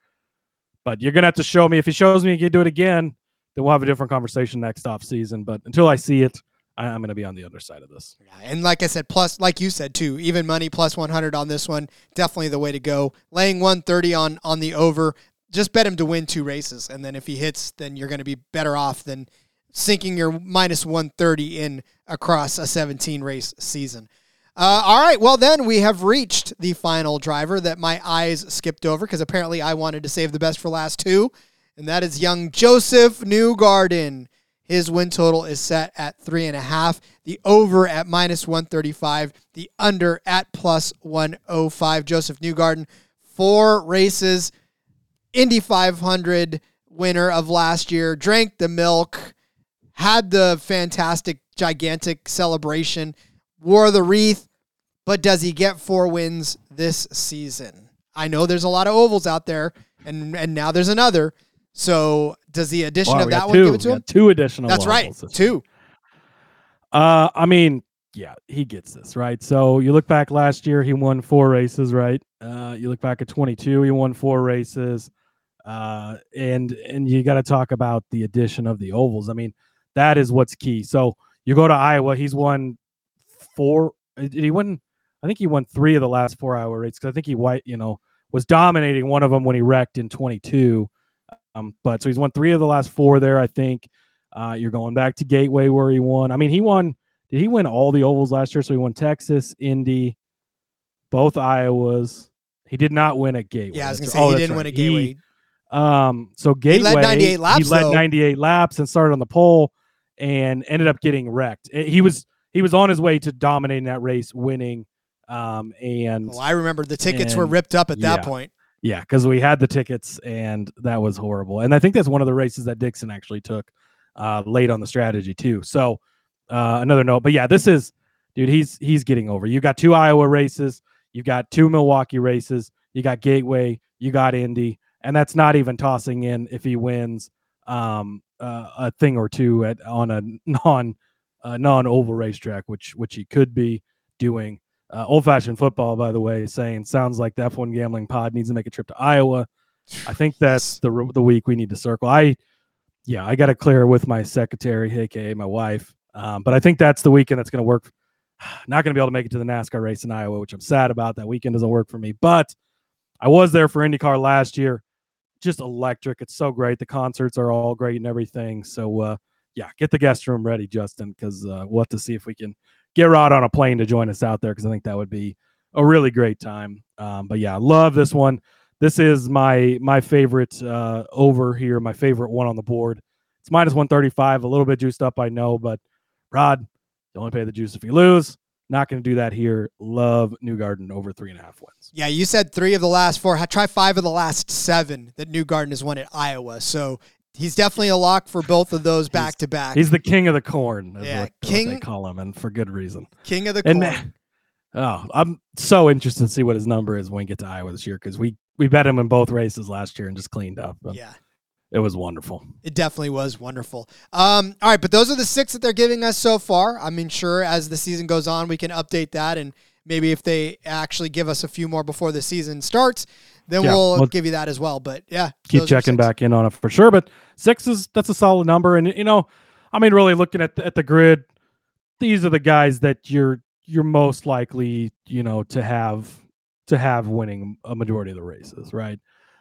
But you're going to have to show me. If he shows me he can do it again, then we'll have a different conversation next offseason. But until I see it, I'm going to be on the other side of this. Yeah, and like I said, plus, like you said, too, even money plus one hundred on this one, definitely the way to go. Laying one thirty on, on the over, just bet him to win two races. And then if he hits, then you're going to be better off than sinking your minus one thirty in across a seventeen race season. Uh, all right, well then we have reached the final driver that my eyes skipped over because apparently I wanted to save the best for last two, and that is young Josef Newgarden. His win total is set at three and a half, the over at minus one thirty-five, the under at plus one oh five. Josef Newgarden, four races, Indy five hundred winner of last year, drank the milk, had the fantastic, gigantic celebration, wore the wreath, but does he get four wins this season? I know there's a lot of ovals out there, and, and now there's another. So does the addition wow, of that one two. give it to him? Two additional. That's right. Two. Uh, I mean, yeah, he gets this, right? So you look back last year, he won four races, right? Uh, you look back at twenty-two, he won four races. Uh, and, and you got to talk about the addition of the ovals. I mean, that is what's key. So you go to Iowa, he's won four. Did he win? I think he won three of the last four Iowa races. Cause I think he white, you know, was dominating one of them when he wrecked in twenty-two. Um, but so he's won three of the last four there. I think uh, you're going back to Gateway where he won. I mean, he won. Did he win all the ovals last year? So he won Texas, Indy, both Iowas. He did not win at Gateway. Yeah, I was going to say oh, he didn't right. win at Gateway. He, um, so Gateway, he led ninety-eight laps. He led though. ninety-eight laps and started on the pole and ended up getting wrecked. He was he was on his way to dominating that race, winning. Um, and well, I remember the tickets and, were ripped up at yeah. that point. Yeah, because we had the tickets, and that was horrible. And I think that's one of the races that Dixon actually took uh, late on the strategy, too. So uh, another note. But, yeah, this is, dude, he's he's getting over. You got two Iowa races. You got two Milwaukee races. You got Gateway. You got Indy. And that's not even tossing in if he wins um, uh, a thing or two at, on a non, uh, non-oval racetrack, which, which he could be doing. Uh, Old Fashioned Football, by the way, saying sounds like the F one Gambling Pod needs to make a trip to Iowa. I think that's the the week we need to circle. I, yeah, I got to clear with my secretary, aka my wife. Um, but I think that's the weekend that's going to work. Not going to be able to make it to the NASCAR race in Iowa, which I'm sad about. That weekend doesn't work for me. But I was there for IndyCar last year. Just electric. It's so great. The concerts are all great and everything. So uh, yeah, get the guest room ready, Justin, because uh, we'll have to see if we can get Rod on a plane to join us out there, because I think that would be a really great time. Um, but yeah, I love this one. This is my my favorite uh, over here, my favorite one on the board. It's minus one thirty-five, a little bit juiced up, I know, but Rod, you only pay the juice if you lose. Not going to do that here. Love Newgarden over three and a half wins. Yeah, you said three of the last four. Try five of the last seven that Newgarden has won at Iowa. So he's definitely a lock for both of those back to back. He's the king of the corn, is yeah, what, king, what they call him, and for good reason. King of the and, corn. Oh, I'm so interested to see what his number is when we get to Iowa this year, because we, we bet him in both races last year and just cleaned up. Yeah. It was wonderful. It definitely was wonderful. Um, all right, but those are the six that they're giving us so far. I mean, sure, as the season goes on, we can update that, and maybe if they actually give us a few more before the season starts, then yeah, we'll, we'll give you that as well. But yeah, keep checking back in on it for sure. But six is, that's a solid number. And, you know, I mean, really looking at the, at the grid, these are the guys that you're, you're most likely, you know, to have to have winning a majority of the races, right?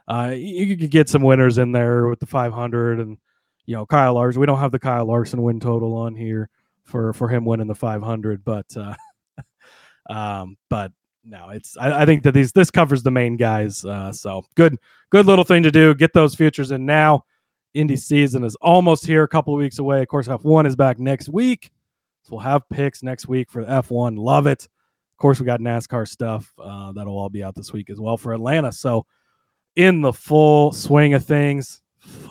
Uh, you, you could get some winners in there with the five hundred, and you know, Kyle Larson. We don't have the Kyle Larson win total on here for for him winning the five hundred, but uh, um, but no, it's I, I think that these this covers the main guys. Uh, so good, good little thing to do. Get those futures in now. Indy season is almost here, a couple of weeks away. Of course, F one is back next week, so we'll have picks next week for F one. Love it. Of course, we got NASCAR stuff uh, that'll all be out this week as well for Atlanta. So. In the full swing of things, oh,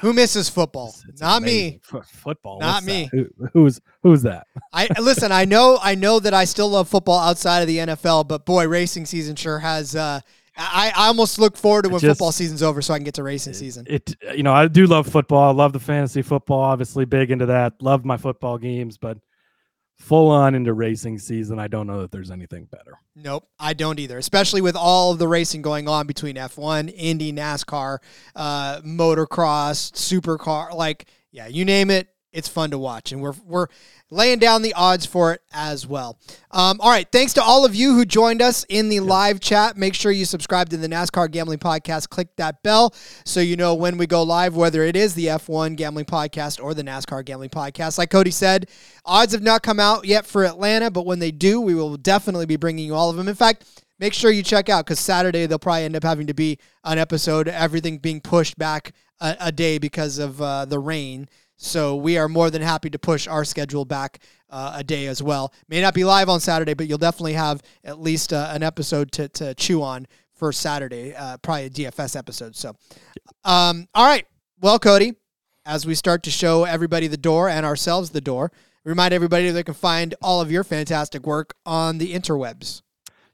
who misses football? It's Not amazing. me. F- football. Not What's me. Who, who's who's that? I listen. I know. I know that I still love football outside of the N F L, but boy, racing season sure has. Uh, I, I almost look forward to when just, football season's over, so I can get to racing it, season. It. You know, I do love football. I love the fantasy football. Obviously, big into that. Love my football games, but. Full on into racing season. I don't know that there's anything better. Nope, I don't either, especially with all of the racing going on between F one, Indy, NASCAR, uh, motocross, supercar, like, yeah, you name it. It's fun to watch, and we're we're laying down the odds for it as well. Um, all right, thanks to all of you who joined us in the live chat. Make sure you subscribe to the NASCAR Gambling Podcast. Click that bell so you know when we go live, whether it is the F one Gambling Podcast or the NASCAR Gambling Podcast. Like Cody said, odds have not come out yet for Atlanta, but when they do, we will definitely be bringing you all of them. In fact, make sure you check out, because Saturday they'll probably end up having to be an episode, everything being pushed back a, a day because of uh, the rain. So we are more than happy to push our schedule back uh, a day as well. May not be live on Saturday, but you'll definitely have at least uh, an episode to, to chew on for Saturday, uh, probably a D F S episode. So, um, all right. Well, Cody, as we start to show everybody the door and ourselves the door, remind everybody that they can find all of your fantastic work on the interwebs.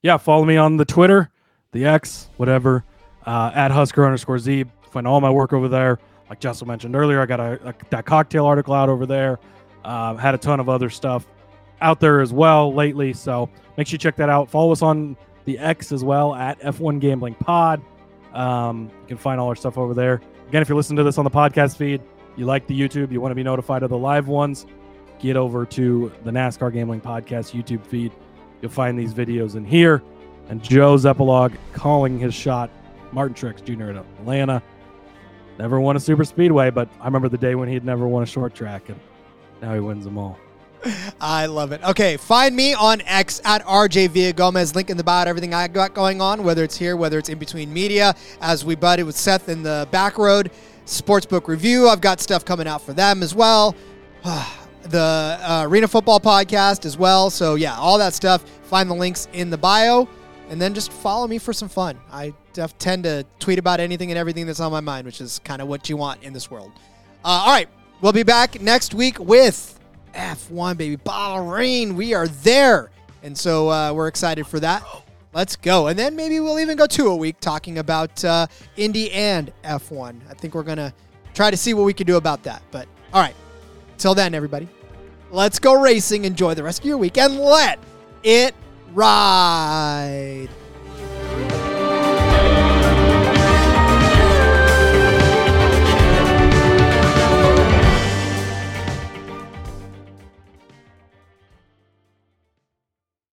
Yeah, follow me on the Twitter, the X, whatever, uh, at Husker underscore Zeeb. Find all my work over there. Like Jessel mentioned earlier, I got a, a that cocktail article out over there. Um, had a ton of other stuff out there as well lately. So make sure you check that out. Follow us on the X as well at F one Gambling Pod. Um, you can find all our stuff over there. Again, if you're listening to this on the podcast feed, you like the YouTube, you want to be notified of the live ones, get over to the NASCAR Gambling Podcast YouTube feed. You'll find these videos in here. And Joe's epilogue calling his shot, Martin Truex Junior at Atlanta. Never won a super speedway, but I remember the day when he'd never won a short track, and now he wins them all. I love it. Okay, find me on X at R J Villagomez. Link in the bio, everything I got going on, whether it's here, whether it's in between media, as we budded with Seth in the back road. Sportsbook review, I've got stuff coming out for them as well. The uh, Arena Football Podcast as well. So, yeah, all that stuff. Find the links in the bio. And then just follow me for some fun. I def- tend to tweet about anything and everything that's on my mind, which is kind of what you want in this world. Uh, all right. We'll be back next week with F one, baby. Bahrain. We are there. And so uh, we're excited for that. Let's go. And then maybe we'll even go two a week talking about uh, Indy and F one. I think we're going to try to see what we can do about that. But all right. Till then, everybody, let's go racing. Enjoy the rest of your week and let it ride.